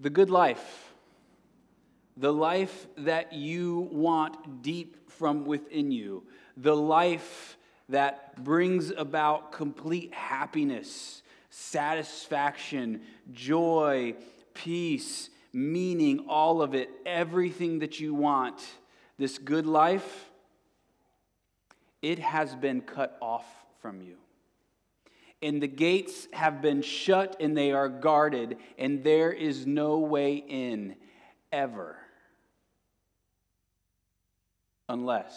the good life, the life that you want deep from within you, the life that brings about complete happiness, satisfaction, joy, peace, meaning, all of it, everything that you want, this good life, it has been cut off from you. And the gates have been shut and they are guarded, and there is no way in ever unless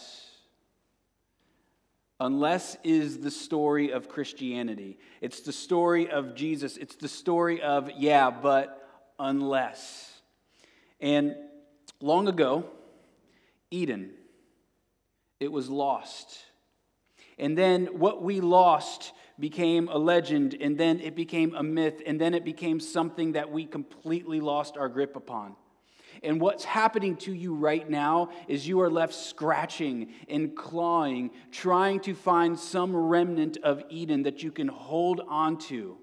is the story of Christianity. It's the story of Jesus. It's the story of, yeah, but unless. And long ago, Eden, it was lost. And then what we lost became a legend, and then it became a myth, and then it became something that we completely lost our grip upon. And what's happening to you right now is you are left scratching and clawing, trying to find some remnant of Eden that you can hold on to,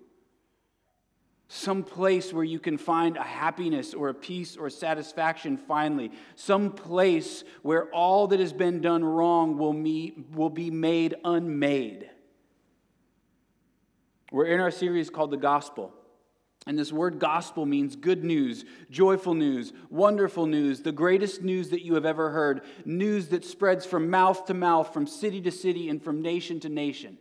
some place where you can find a happiness or a peace or satisfaction finally, some place where all that has been done wrong will be made unmade. We're in our series called The Gospel, and this word gospel means good news, joyful news, wonderful news, the greatest news that you have ever heard, news that spreads from mouth to mouth, from city to city, and from nation to nation.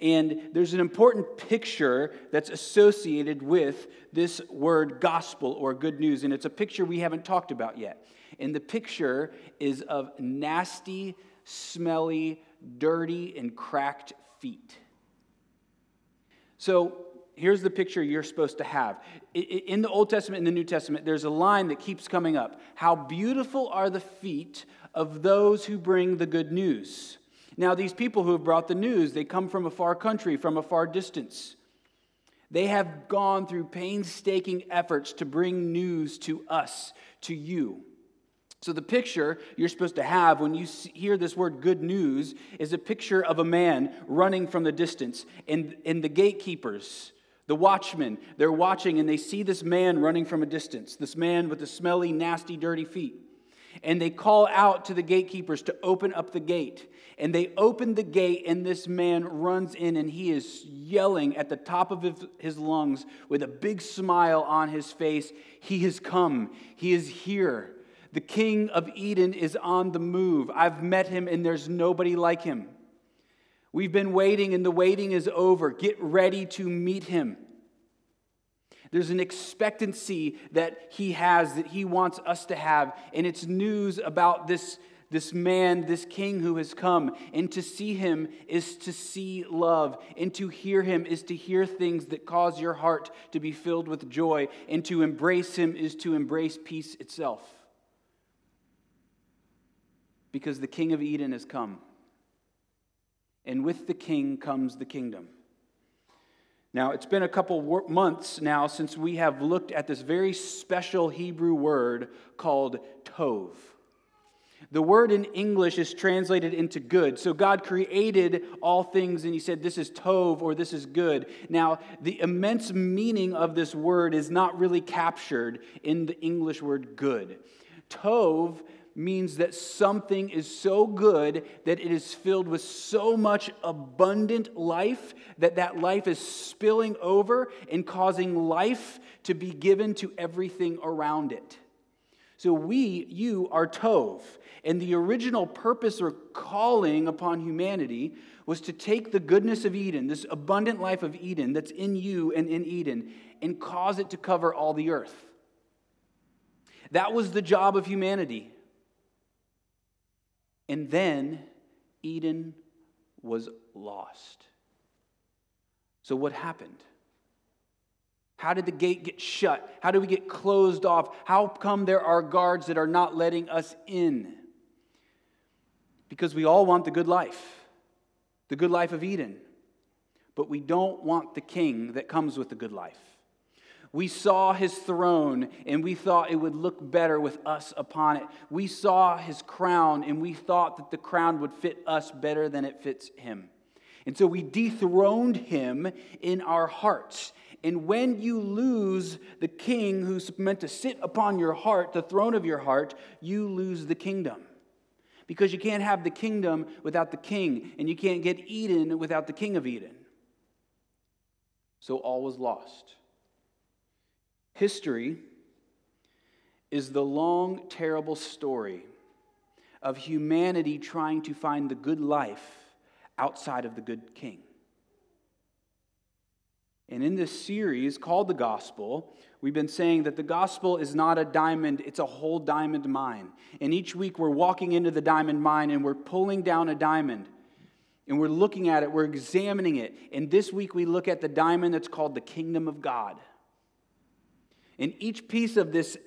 And there's an important picture that's associated with this word gospel or good news, and it's a picture we haven't talked about yet. And the picture is of nasty, smelly, dirty, and cracked feet. So here's the picture you're supposed to have. In the Old Testament and the New Testament, there's a line that keeps coming up. How beautiful are the feet of those who bring the good news. Now, these people who have brought the news, they come from a far country, from a far distance. They have gone through painstaking efforts to bring news to us, to you. So the picture you're supposed to have when you hear this word good news is a picture of a man running from the distance. And the gatekeepers, the watchmen, they're watching and they see this man running from a distance, this man with the smelly, nasty, dirty feet. And they call out to the gatekeepers to open up the gate. And they open the gate and this man runs in and he is yelling at the top of his lungs with a big smile on his face. He has come. He is here. The King of Eden is on the move. I've met him and there's nobody like him. We've been waiting and the waiting is over. Get ready to meet him. There's an expectancy that he has, that he wants us to have. And it's news about this man, this king who has come. And to see him is to see love. And to hear him is to hear things that cause your heart to be filled with joy. And to embrace him is to embrace peace itself. Because the King of Eden has come. And with the King comes the kingdom. Now, it's been a couple months now since we have looked at this very special Hebrew word called tov. The word in English is translated into good. So God created all things and he said this is tov or this is good. Now, the immense meaning of this word is not really captured in the English word good. Tov means that something is so good that it is filled with so much abundant life that life is spilling over and causing life to be given to everything around it. So you are Tov. And the original purpose or calling upon humanity was to take the goodness of Eden, this abundant life of Eden that's in you and in Eden, and cause it to cover all the earth. That was the job of humanity. And then Eden was lost. So what happened? How did the gate get shut? How did we get closed off? How come there are guards that are not letting us in? Because we all want the good life of Eden. But we don't want the king that comes with the good life. We saw his throne, and we thought it would look better with us upon it. We saw his crown, and we thought that the crown would fit us better than it fits him. And so we dethroned him in our hearts, And when you lose the king who's meant to sit upon your heart, the throne of your heart, you lose the kingdom. Because you can't have the kingdom without the king, and you can't get Eden without the king of Eden. So all was lost. History is the long, terrible story of humanity trying to find the good life outside of the good king. And in this series called The Gospel, we've been saying that the gospel is not a diamond, it's a whole diamond mine. And each week we're walking into the diamond mine and we're pulling down a diamond. And we're looking at it, we're examining it. And this week we look at the diamond that's called the kingdom of God. And each piece of this,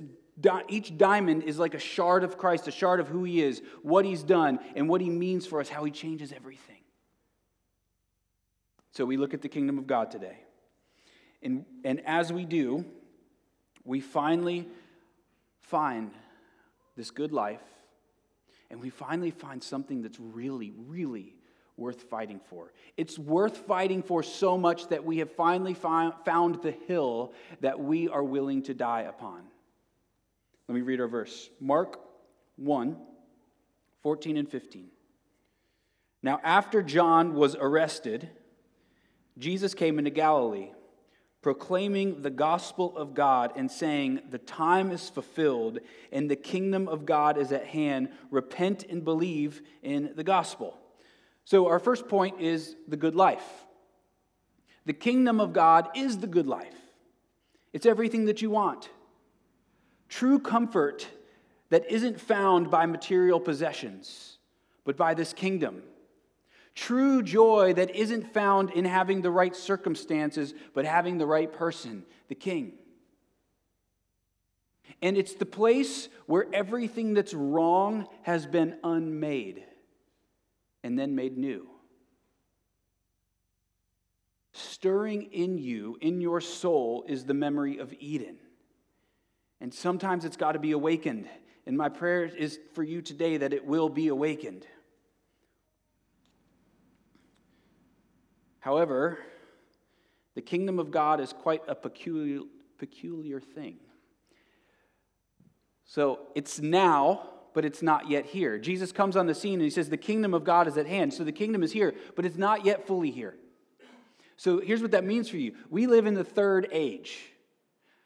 each diamond is like a shard of Christ, a shard of who he is, what he's done, and what he means for us, how he changes everything. So we look at the kingdom of God today. And as we do, we finally find this good life, and we finally find something that's really, really worth fighting for. It's worth fighting for so much that we have finally found the hill that we are willing to die upon. Let me read our verse. Mark 1, 14 and 15. Now after John was arrested, Jesus came into Galilee, proclaiming the gospel of God and saying, "The time is fulfilled and the kingdom of God is at hand. Repent and believe in the gospel." So our first point is the good life. The kingdom of God is the good life. It's everything that you want. True comfort that isn't found by material possessions, but by this kingdom. True joy that isn't found in having the right circumstances, but having the right person, the king. And it's the place where everything that's wrong has been unmade and then made new. Stirring in you, in your soul, is the memory of Eden. And sometimes it's got to be awakened. And my prayer is for you today that it will be awakened. However, the kingdom of God is quite a peculiar thing. So it's now, but it's not yet here. Jesus comes on the scene and he says, the kingdom of God is at hand. So the kingdom is here, but it's not yet fully here. So here's what that means for you. We live in the third age.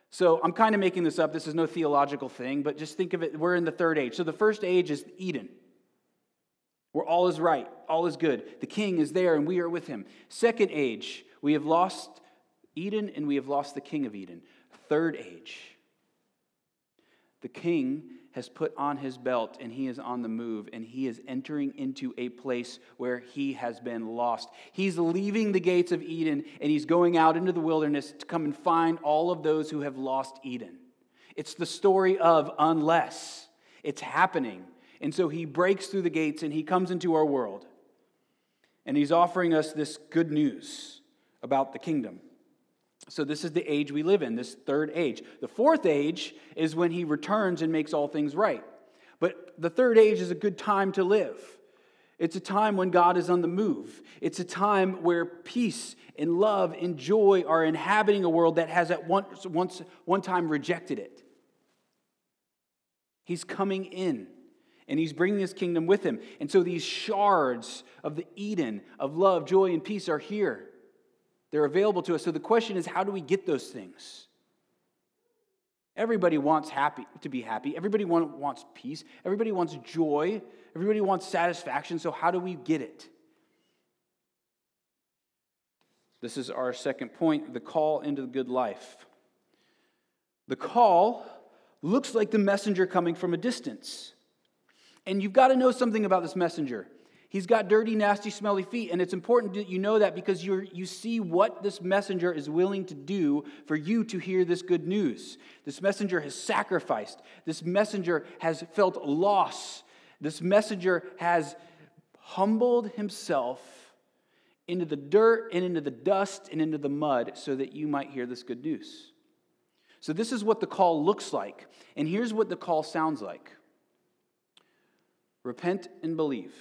So I'm kind of making this up. This is no theological thing, but just think of it. We're in the third age. So the first age is Eden, where all is right, all is good. The king is there and we are with him. Second age, we have lost Eden and we have lost the king of Eden. Third age, the king has put on his belt and he is on the move and he is entering into a place where he has been lost. He's leaving the gates of Eden and he's going out into the wilderness to come and find all of those who have lost Eden. It's the story of unless. It's happening. And so he breaks through the gates and he comes into our world. And he's offering us this good news about the kingdom. So this is the age we live in, this third age. The fourth age is when he returns and makes all things right. But the third age is a good time to live. It's a time when God is on the move. It's a time where peace and love and joy are inhabiting a world that has at one time rejected it. He's coming in. And he's bringing his kingdom with him. And so these shards of the Eden of love, joy, and peace are here. They're available to us. So the question is, how do we get those things? Everybody wants to be happy. Everybody wants peace. Everybody wants joy. Everybody wants satisfaction. So how do we get it? This is our second point, the call into the good life. The call looks like the messenger coming from a distance. And you've got to know something about this messenger. He's got dirty, nasty, smelly feet, and it's important that you know that because you see what this messenger is willing to do for you to hear this good news. This messenger has sacrificed. This messenger has felt loss. This messenger has humbled himself into the dirt and into the dust and into the mud so that you might hear this good news. So this is what the call looks like, and here's what the call sounds like. Repent and believe.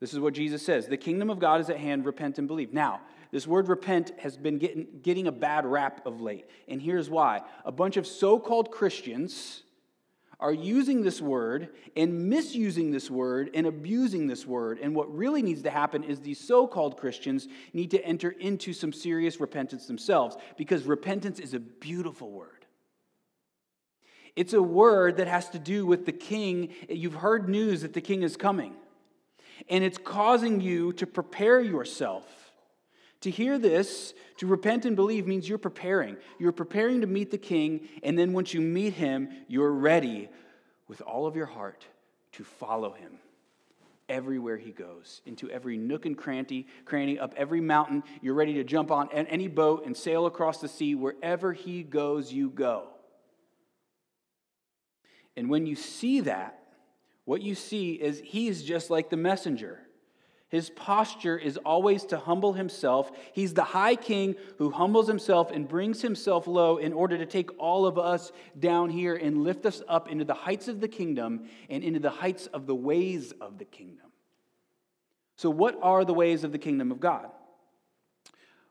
This is what Jesus says. The kingdom of God is at hand. Repent and believe. Now, This word repent has been getting a bad rap of late. And here's why. A bunch of so-called Christians are using this word and misusing this word and abusing this word. And what really needs to happen is these so-called Christians need to enter into some serious repentance themselves, because repentance is a beautiful word. It's a word that has to do with the king. You've heard news that the king is coming, and it's causing you to prepare yourself. To hear this, to repent and believe, means you're preparing. You're preparing to meet the king, and then once you meet him, you're ready with all of your heart to follow him everywhere he goes, into every nook and cranny, up every mountain. You're ready to jump on any boat and sail across the sea. Wherever he goes, you go. And when you see that, what you see is he's just like the messenger. His posture is always to humble himself. He's the high king who humbles himself and brings himself low in order to take all of us down here and lift us up into the heights of the kingdom and into the heights of the ways of the kingdom. So what are the ways of the kingdom of God?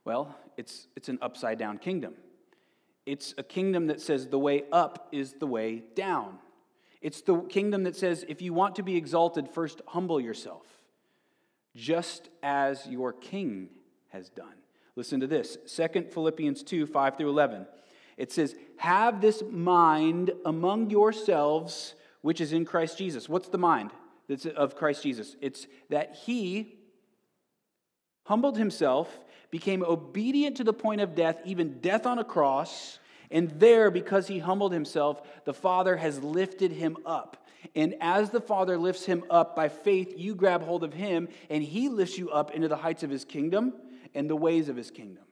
Well, it's an upside-down kingdom. It's a kingdom that says the way up is the way down. It's the kingdom that says if you want to be exalted, first humble yourself, just as your king has done. Listen to this, 2 Philippians 2, 5 through 11. It says, have this mind among yourselves, which is in Christ Jesus. What's the mind that's of Christ Jesus? It's that he humbled himself, became obedient to the point of death, even death on a cross, and there, because he humbled himself, the Father has lifted him up. And as the Father lifts him up by faith, you grab hold of him, and he lifts you up into the heights of his kingdom and the ways of his kingdom.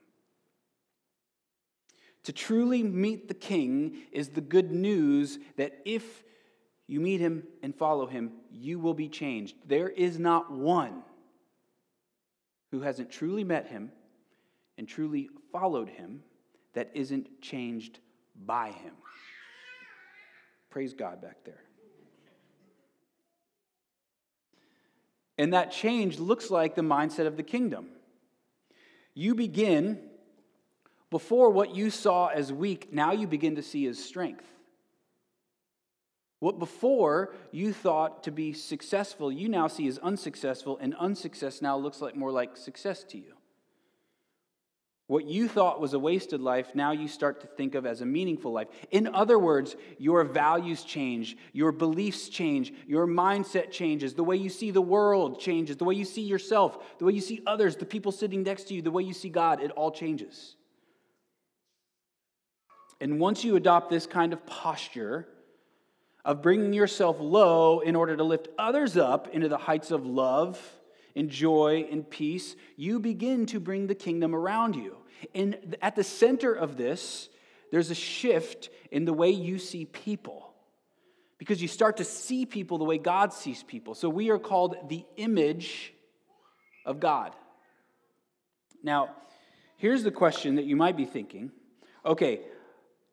To truly meet the king is the good news that if you meet him and follow him, you will be changed. There is not one who hasn't truly met him and truly followed him that isn't changed by him. Praise God back there. And that change looks like the mindset of the kingdom. You begin, before what you saw as weak, now you begin to see as strength. What before you thought to be successful, you now see as unsuccessful, and unsuccess now looks like more like success to you. What you thought was a wasted life, now you start to think of as a meaningful life. In other words, your values change, your beliefs change, your mindset changes, the way you see the world changes, the way you see yourself, the way you see others, the people sitting next to you, the way you see God, it all changes. And once you adopt this kind of posture of bringing yourself low in order to lift others up into the heights of love and joy and peace, you begin to bring the kingdom around you. And at the center of this, there's a shift in the way you see people, because you start to see people the way God sees people. So we are called the image of God. Now, here's the question that you might be thinking. Okay,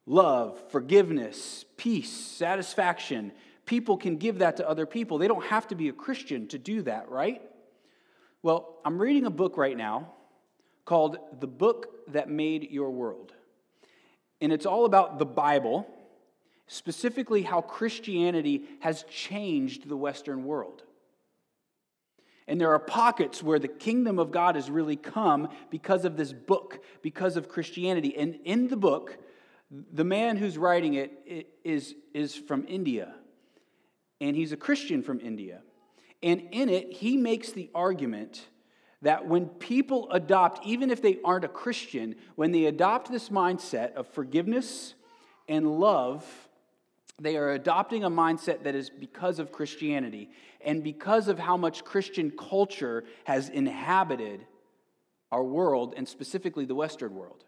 love, forgiveness, peace, satisfaction. People can give that to other people. They don't have to be a Christian to do that, right? Well, I'm reading a book right now called The Book That Made Your World. And it's all about the Bible, specifically how Christianity has changed the Western world. And there are pockets where the kingdom of God has really come because of this book, because of Christianity. And in the book, the man who's writing it is from India. And he's a Christian from India. And in it, he makes the argument that when people adopt, even if they aren't a Christian, when they adopt this mindset of forgiveness and love, they are adopting a mindset that is because of Christianity and because of how much Christian culture has inhabited our world, and specifically the Western world.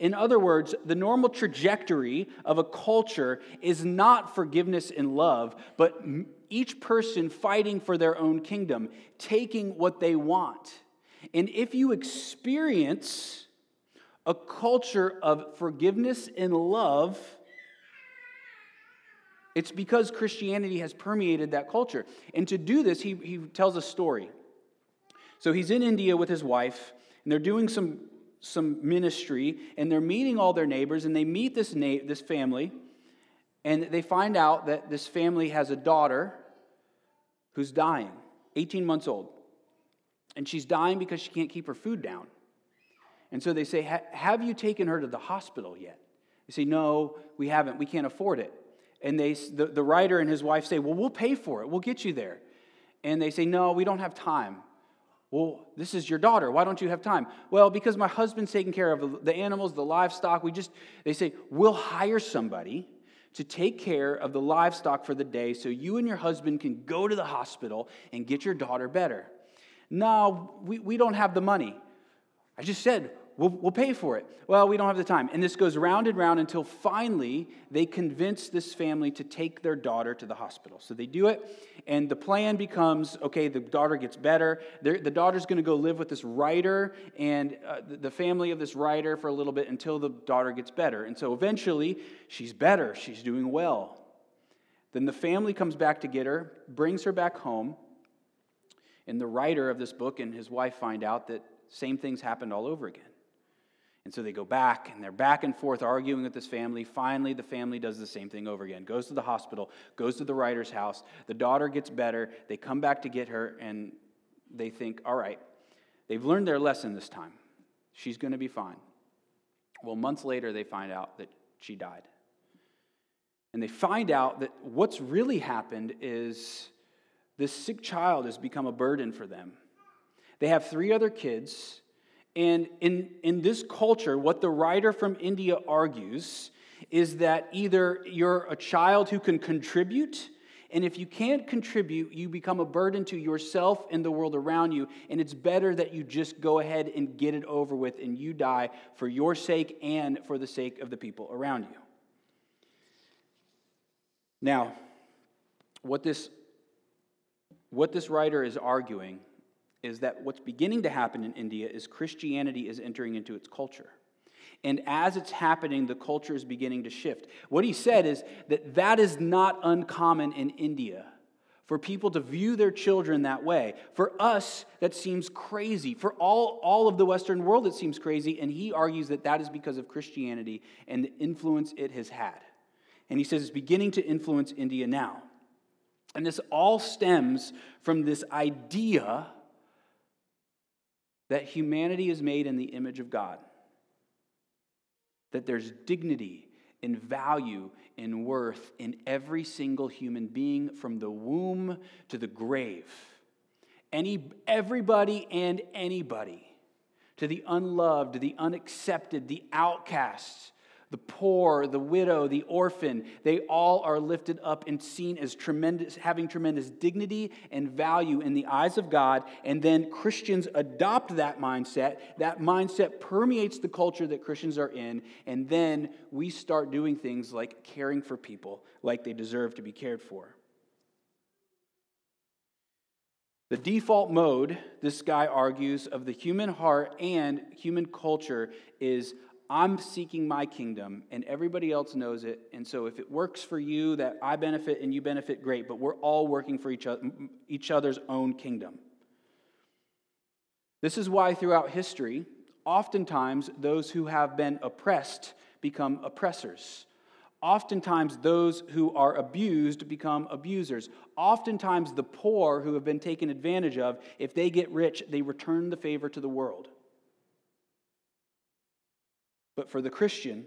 In other words, the normal trajectory of a culture is not forgiveness and love, but each person fighting for their own kingdom, taking what they want. And if you experience a culture of forgiveness and love, it's because Christianity has permeated that culture. And to do this, he tells a story. So he's in India with his wife, and And they're doing some ministry, and they're meeting all their neighbors, and they meet this family, and they find out that this family has a daughter who's dying, 18 months old. And she's dying because she can't keep her food down. And so they say, have you taken her to the hospital yet? They say, no, we haven't. We can't afford it. And the writer and his wife say, well, we'll pay for it. We'll get you there. And they say, no, we don't have time. Well, this is your daughter. Why don't you have time? Well, because my husband's taking care of the animals, the livestock. They say, we'll hire somebody to take care of the livestock for the day so you and your husband can go to the hospital and get your daughter better. No, we don't have the money. I just said, we'll pay for it. Well, we don't have the time. And this goes round and round until finally they convince this family to take their daughter to the hospital. So they do it, and the plan becomes, okay, the daughter gets better. The daughter's going to go live with this writer and the family of this writer for a little bit until the daughter gets better. And so eventually she's better. She's doing well. Then the family comes back to get her, brings her back home, and the writer of this book and his wife find out that same things happened all over again. And so they go back, and they're back and forth arguing with this family. Finally, the family does the same thing over again. Goes to the hospital, goes to the writer's house. The daughter gets better. They come back to get her, and they think, all right, they've learned their lesson this time. She's going to be fine. Well, months later, they find out that she died. And they find out that what's really happened is this sick child has become a burden for them. They have 3 other kids, and in this culture, what the writer from India argues is that either you're a child who can contribute, and if you can't contribute, you become a burden to yourself and the world around you, and it's better that you just go ahead and get it over with, and you die for your sake and for the sake of the people around you. Now, what this writer is arguing is that what's beginning to happen in India is Christianity is entering into its culture. And as it's happening, the culture is beginning to shift. What he said is that is not uncommon in India for people to view their children that way. For us, that seems crazy. For all of the Western world, it seems crazy. And he argues that is because of Christianity and the influence it has had. And he says it's beginning to influence India now. And this all stems from this idea that humanity is made in the image of God, that there's dignity and value and worth in every single human being from the womb to the grave, everybody and anybody, to the unloved, the unaccepted, the outcasts, the poor, the widow, the orphan, they all are lifted up and seen as having tremendous dignity and value in the eyes of God. And then Christians adopt that mindset. That mindset permeates the culture that Christians are in. And then we start doing things like caring for people like they deserve to be cared for. The default mode, this guy argues, of the human heart and human culture is, I'm seeking my kingdom, and everybody else knows it, and so if it works for you that I benefit and you benefit, great, but we're all working for each other's own kingdom. This is why throughout history, oftentimes those who have been oppressed become oppressors. Oftentimes those who are abused become abusers. Oftentimes the poor who have been taken advantage of, if they get rich, they return the favor to the world. But for the Christian,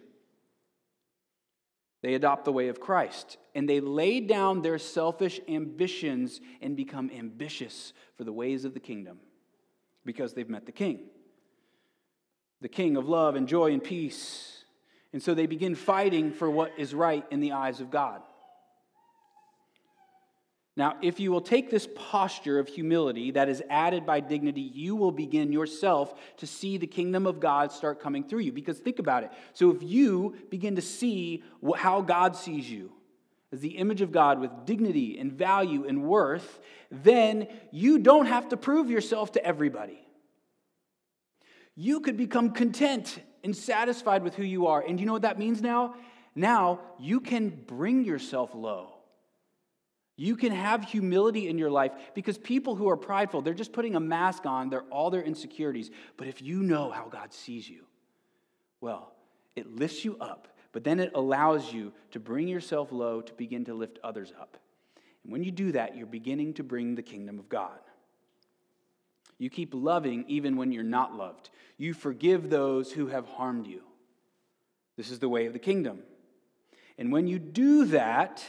they adopt the way of Christ, and they lay down their selfish ambitions and become ambitious for the ways of the kingdom because they've met the King of love and joy and peace. And so they begin fighting for what is right in the eyes of God. Now, if you will take this posture of humility that is added by dignity, you will begin yourself to see the kingdom of God start coming through you. Because think about it. So if you begin to see how God sees you as the image of God with dignity and value and worth, then you don't have to prove yourself to everybody. You could become content and satisfied with who you are. And you know what that means now? Now you can bring yourself low. You can have humility in your life because people who are prideful, they're just putting a mask on, they're all their insecurities. But if you know how God sees you, well, it lifts you up, but then it allows you to bring yourself low to begin to lift others up. And when you do that, you're beginning to bring the kingdom of God. You keep loving even when you're not loved. You forgive those who have harmed you. This is the way of the kingdom. And when you do that,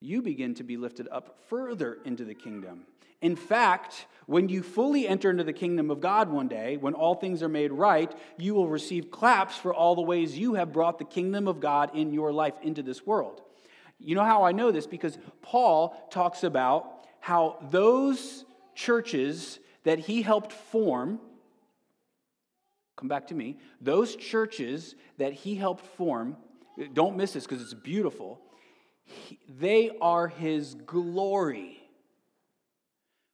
you begin to be lifted up further into the kingdom. In fact, when you fully enter into the kingdom of God one day, when all things are made right, you will receive claps for all the ways you have brought the kingdom of God in your life into this world. You know how I know this? Because Paul talks about how those churches that he helped form, come back to me, those churches that he helped form, don't miss this because it's beautiful, they are his glory,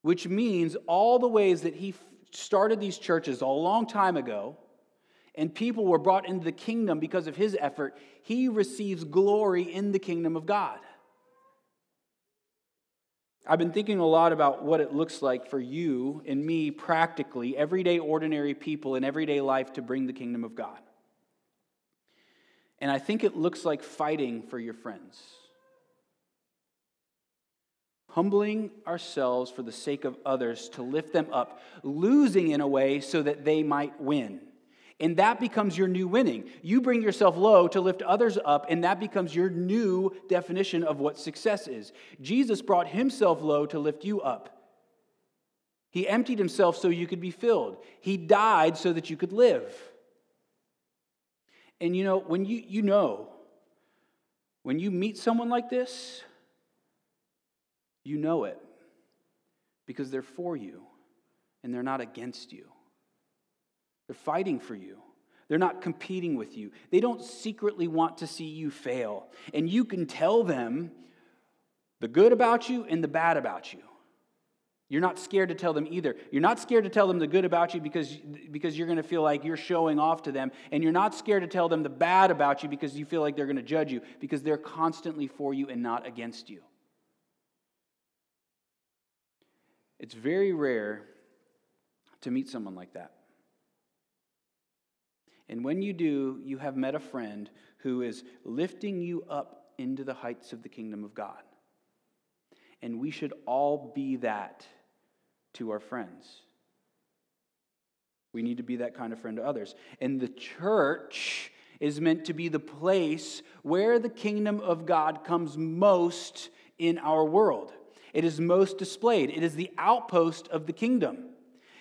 which means all the ways that he started these churches a long time ago, and people were brought into the kingdom because of his effort, he receives glory in the kingdom of God. I've been thinking a lot about what it looks like for you and me practically, everyday ordinary people in everyday life to bring the kingdom of God. And I think it looks like fighting for your friends. Humbling ourselves for the sake of others to lift them up, losing in a way so that they might win. And that becomes your new winning. You bring yourself low to lift others up, and that becomes your new definition of what success is. Jesus brought himself low to lift you up. He emptied himself so you could be filled. He died so that you could live. And you know, when you meet someone like this, you know it because they're for you and they're not against you. They're fighting for you. They're not competing with you. They don't secretly want to see you fail. And you can tell them the good about you and the bad about you. You're not scared to tell them either. You're not scared to tell them the good about you because you're going to feel like you're showing off to them. And you're not scared to tell them the bad about you because you feel like they're going to judge you because they're constantly for you and not against you. It's very rare to meet someone like that. And when you do, you have met a friend who is lifting you up into the heights of the kingdom of God. And we should all be that to our friends. We need to be that kind of friend to others. And the church is meant to be the place where the kingdom of God comes most in our world. It is most displayed. It is the outpost of the kingdom.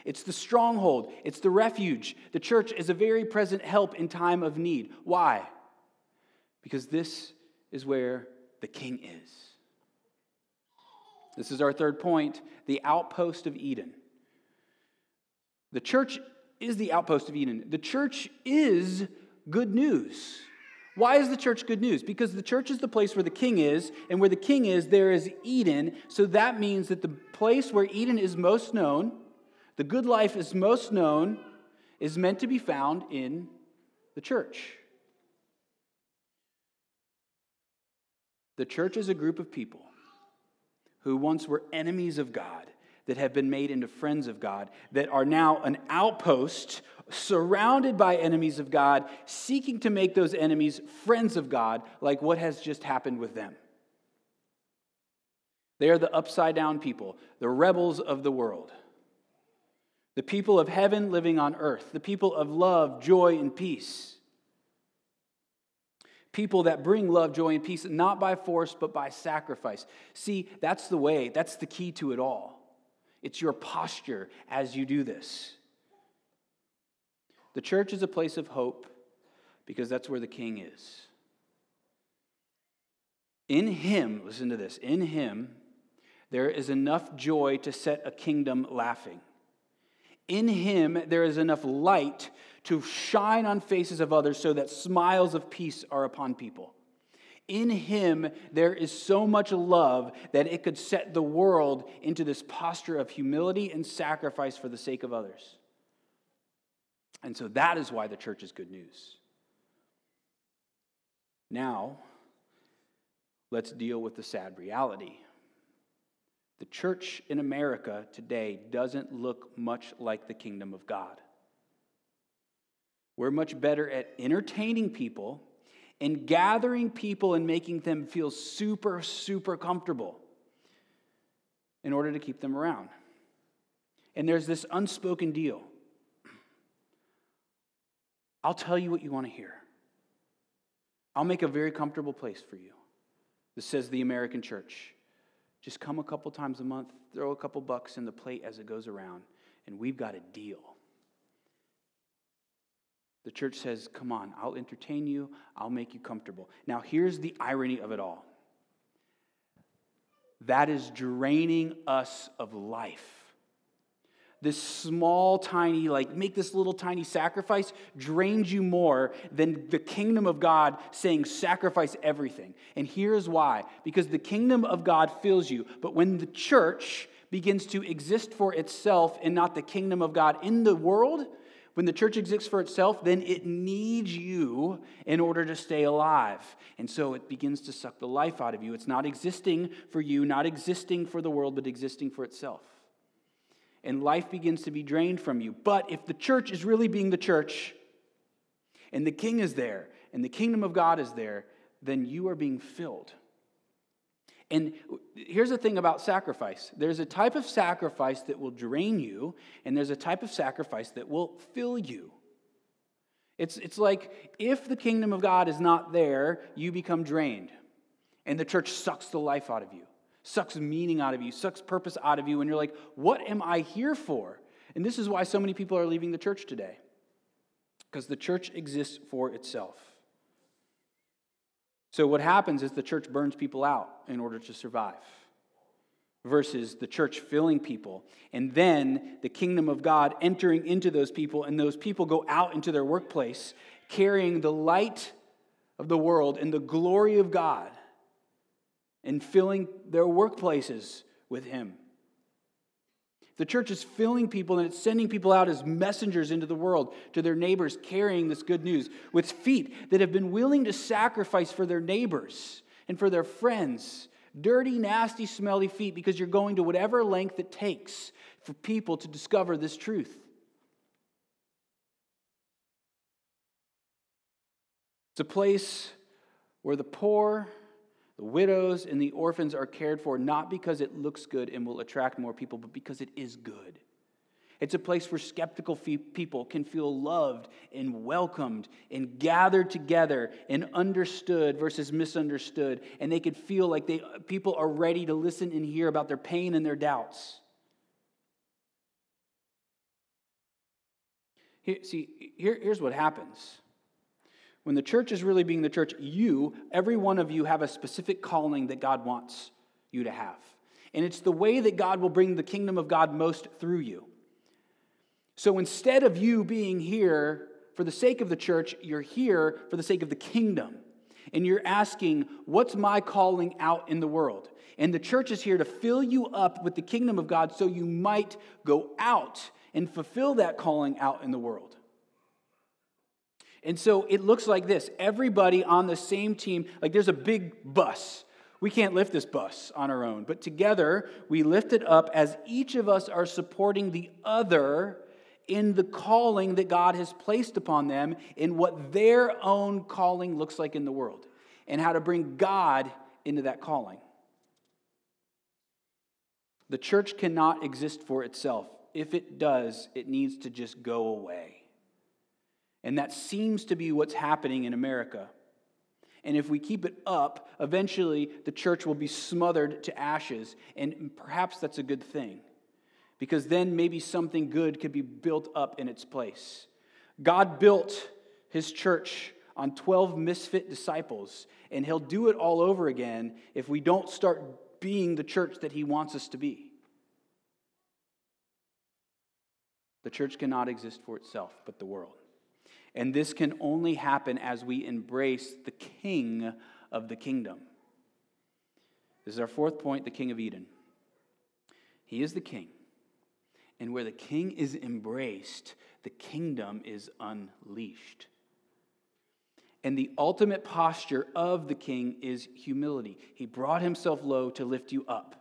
It's the stronghold. It's the refuge. The church is a very present help in time of need. Why? Because this is where the king is. This is our third point, the outpost of Eden. The church is the outpost of Eden. The church is good news. Why is the church good news? Because the church is the place where the king is, and where the king is, there is Eden. So that means that the place where Eden is most known, the good life is most known, is meant to be found in the church. The church is a group of people who once were enemies of God, that have been made into friends of God, that are now an outpost surrounded by enemies of God, seeking to make those enemies friends of God, like what has just happened with them. They are the upside-down people, the rebels of the world, the people of heaven living on earth, the people of love, joy, and peace, people that bring love, joy, and peace, not by force, but by sacrifice. See, that's the way. That's the key to it all. It's your posture as you do this. The church is a place of hope because that's where the king is. In him, listen to this, in him, there is enough joy to set a kingdom laughing. In him, there is enough light to shine on faces of others so that smiles of peace are upon people. In him, there is so much love that it could set the world into this posture of humility and sacrifice for the sake of others. And so that is why the church is good news. Now, let's deal with the sad reality. The church in America today doesn't look much like the kingdom of God. We're much better at entertaining people and gathering people and making them feel super, super comfortable in order to keep them around. And there's this unspoken deal. I'll tell you what you want to hear. I'll make a very comfortable place for you. This says the American church. Just come a couple times a month, throw a couple bucks in the plate as it goes around, and we've got a deal. The church says, come on, I'll entertain you. I'll make you comfortable. Now, here's the irony of it all. That is draining us of life. This small, tiny, make this little tiny sacrifice drains you more than the kingdom of God saying sacrifice everything. And here's why. Because the kingdom of God fills you. But when the church begins to exist for itself and not the kingdom of God in the world, when the church exists for itself, then it needs you in order to stay alive. And so it begins to suck the life out of you. It's not existing for you, not existing for the world, but existing for itself. And life begins to be drained from you. But if the church is really being the church, and the king is there, and the kingdom of God is there, then you are being filled. And here's the thing about sacrifice. There's a type of sacrifice that will drain you, and there's a type of sacrifice that will fill you. It's like if the kingdom of God is not there, you become drained, and the church sucks the life out of you, sucks meaning out of you, sucks purpose out of you, and you're like, what am I here for? And this is why so many people are leaving the church today, because the church exists for itself. So what happens is the church burns people out in order to survive versus the church filling people and then the kingdom of God entering into those people, and those people go out into their workplace carrying the light of the world and the glory of God and filling their workplaces with Him. The church is filling people, and it's sending people out as messengers into the world, to their neighbors, carrying this good news with feet that have been willing to sacrifice for their neighbors and for their friends. Dirty, nasty, smelly feet, because you're going to whatever length it takes for people to discover this truth. It's a place where the poor, the widows, and the orphans are cared for, not because it looks good and will attract more people, but because it is good. It's a place where skeptical people can feel loved and welcomed and gathered together and understood versus misunderstood, and they could feel like people are ready to listen and hear about their pain and their doubts. Here's what happens. When the church is really being the church, every one of you, have a specific calling that God wants you to have. And it's the way that God will bring the kingdom of God most through you. So instead of you being here for the sake of the church, you're here for the sake of the kingdom. And you're asking, what's my calling out in the world? And the church is here to fill you up with the kingdom of God so you might go out and fulfill that calling out in the world. And so it looks like this. Everybody on the same team, there's a big bus. We can't lift this bus on our own, but together we lift it up as each of us are supporting the other in the calling that God has placed upon them, in what their own calling looks like in the world, and how to bring God into that calling. The church cannot exist for itself. If it does, it needs to just go away. And that seems to be what's happening in America. And if we keep it up, eventually the church will be smothered to ashes. And perhaps that's a good thing, because then maybe something good could be built up in its place. God built His church on 12 misfit disciples, and He'll do it all over again if we don't start being the church that He wants us to be. The church cannot exist for itself, but the world. And this can only happen as we embrace the King of the kingdom. This is our fourth point, the King of Eden. He is the King. And where the King is embraced, the kingdom is unleashed. And the ultimate posture of the king is humility. He brought himself low to lift you up.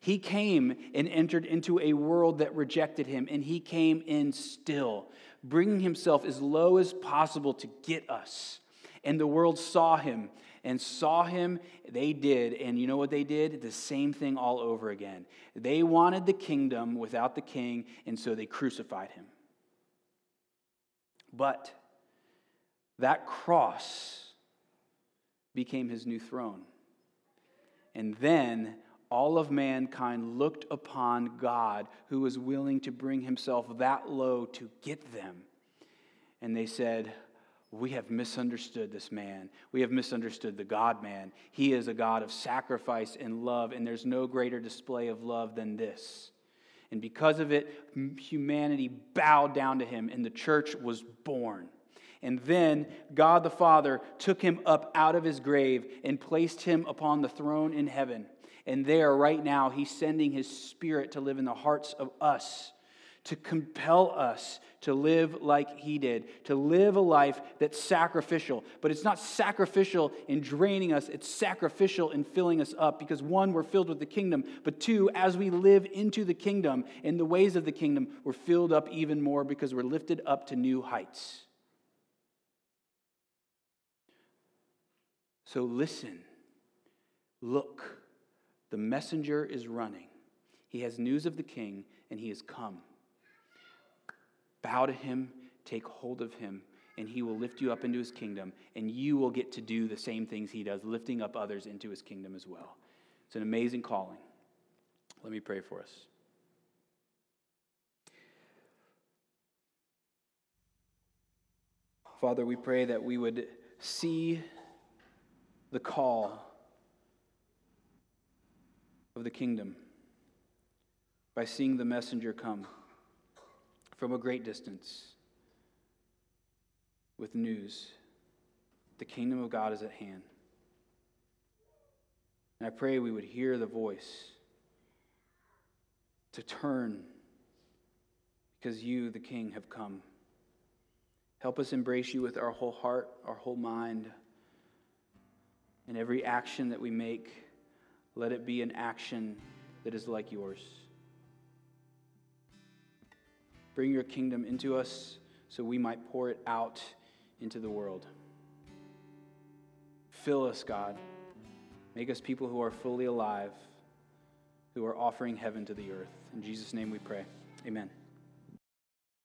He came and entered into a world that rejected him, and he came in still, bringing himself as low as possible to get us. And the world saw him, they did. And you know what they did? The same thing all over again. They wanted the kingdom without the king, and so they crucified him. But that cross became his new throne. And then all of mankind looked upon God, who was willing to bring himself that low to get them. And they said, we have misunderstood this man. We have misunderstood the God-man. He is a God of sacrifice and love, and there's no greater display of love than this. And because of it, humanity bowed down to him, and the church was born. And then God the Father took him up out of his grave and placed him upon the throne in heaven. And there, right now, he's sending his Spirit to live in the hearts of us, to compel us to live like he did, to live a life that's sacrificial. But it's not sacrificial in draining us, it's sacrificial in filling us up, because one, we're filled with the kingdom, but two, as we live into the kingdom, in the ways of the kingdom, we're filled up even more because we're lifted up to new heights. So listen, look, the messenger is running. He has news of the king, and he has come. Bow to him, take hold of him, and he will lift you up into his kingdom, and you will get to do the same things he does, lifting up others into his kingdom as well. It's an amazing calling. Let me pray for us. Father, we pray that we would see the call of the kingdom by seeing the messenger come from a great distance with news. The kingdom of God is at hand. And I pray we would hear the voice to turn because you, the King, have come. Help us embrace you with our whole heart, our whole mind, and every action that we make, let it be an action that is like yours. Bring your kingdom into us so we might pour it out into the world. Fill us, God. Make us people who are fully alive, who are offering heaven to the earth. In Jesus' name we pray. Amen.